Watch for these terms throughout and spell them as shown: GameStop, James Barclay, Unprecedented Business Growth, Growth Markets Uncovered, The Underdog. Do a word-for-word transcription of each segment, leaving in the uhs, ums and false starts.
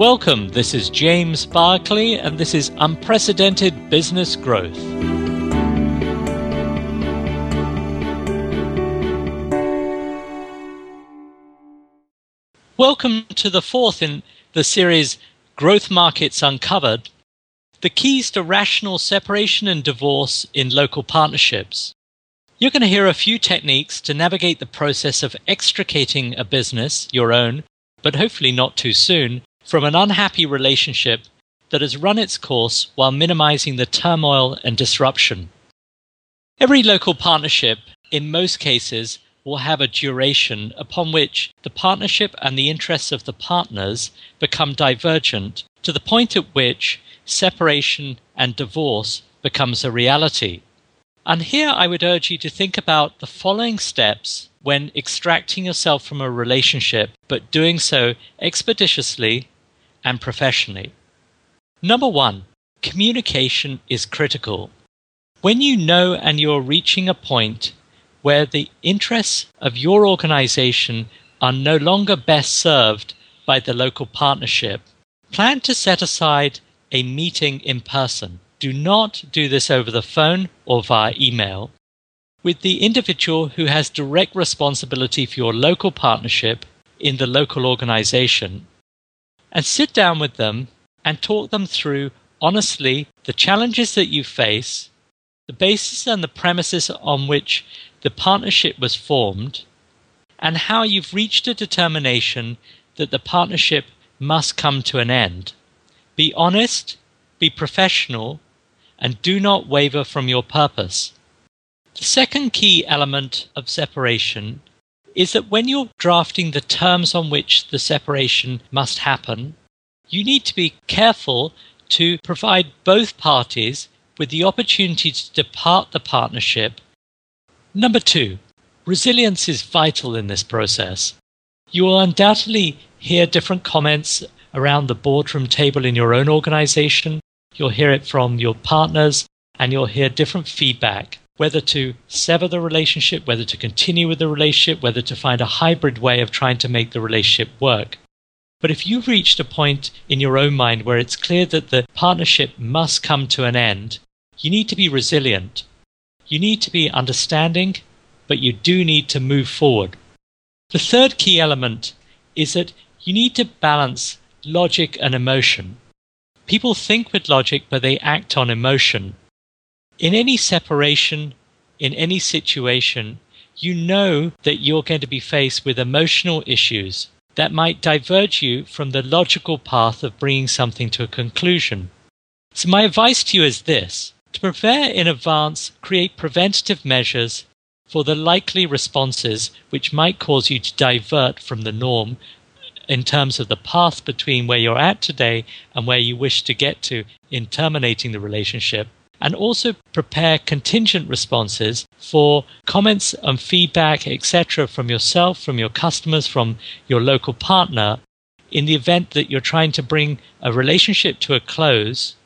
Welcome, this is James Barclay, and this is Unprecedented Business Growth. Welcome to the fourth in the series, Growth Markets Uncovered, the keys to rational separation and divorce in local partnerships. You're going to hear a few techniques to navigate the process of extricating a business, your own, but hopefully not too soon, from an unhappy relationship that has run its course while minimizing the turmoil and disruption. Every local partnership, in most cases, will have a duration upon which the partnership and the interests of the partners become divergent to the point at which separation and divorce becomes a reality. And here I would urge you to think about the following steps when extracting yourself from a relationship, but doing so expeditiously and professionally. Number one, communication is critical. When you know and you're reaching a point where the interests of your organization are no longer best served by the local partnership, plan to set aside a meeting in person. Do not do this over the phone or via email. With the individual who has direct responsibility for your local partnership in the local organization, and sit down with them and talk them through honestly the challenges that you face, the basis and the premises on which the partnership was formed, and how you've reached a determination that the partnership must come to an end. Be honest, be professional, and do not waver from your purpose. The second key element of separation is that when you're drafting the terms on which the separation must happen, you need to be careful to provide both parties with the opportunity to depart the partnership. Number two, resilience is vital in this process. You will undoubtedly hear different comments around the boardroom table in your own organization. You'll hear it from your partners, and you'll hear different feedback. Whether to sever the relationship, whether to continue with the relationship, whether to find a hybrid way of trying to make the relationship work. But if you've reached a point in your own mind where it's clear that the partnership must come to an end, you need to be resilient. You need to be understanding, but you do need to move forward. The third key element is that you need to balance logic and emotion. People think with logic, but they act on emotion. In any separation, in any situation, you know that you're going to be faced with emotional issues that might diverge you from the logical path of bringing something to a conclusion. So my advice to you is this: to prepare in advance, create preventative measures for the likely responses which might cause you to divert from the norm in terms of the path between where you're at today and where you wish to get to in terminating the relationship. And also prepare contingent responses for comments and feedback, et cetera, from yourself, from your customers, from your local partner, in the event that you're trying to bring a relationship to a close,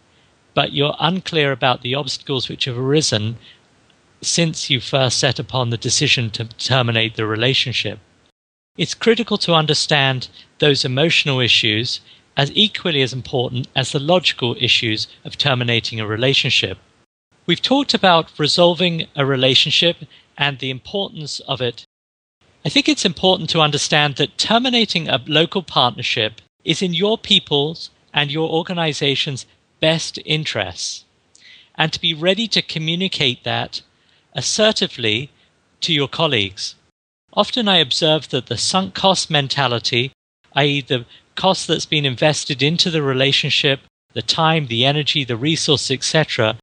but you're unclear about the obstacles which have arisen since you first set upon the decision to terminate the relationship. It's critical to understand those emotional issues as equally as important as the logical issues of terminating a relationship. We've talked about resolving a relationship and the importance of it. I think it's important to understand that terminating a local partnership is in your people's and your organization's best interests, and to be ready to communicate that assertively to your colleagues. Often I observe that the sunk cost mentality, that is the cost that's been invested into the relationship, the time, the energy, the resource, et cetera,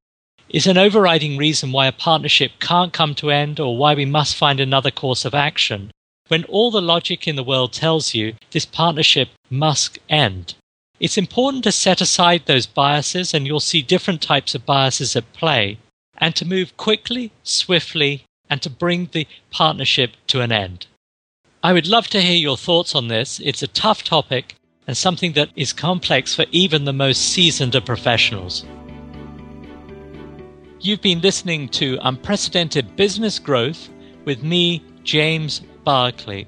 is an overriding reason why a partnership can't come to end or why we must find another course of action, when all the logic in the world tells you this partnership must end. It's important to set aside those biases, and you'll see different types of biases at play, and to move quickly, swiftly, and to bring the partnership to an end. I would love to hear your thoughts on this. It's a tough topic and something that is complex for even the most seasoned of professionals. You've been listening to Unprecedented Business Growth with me, James Barclay.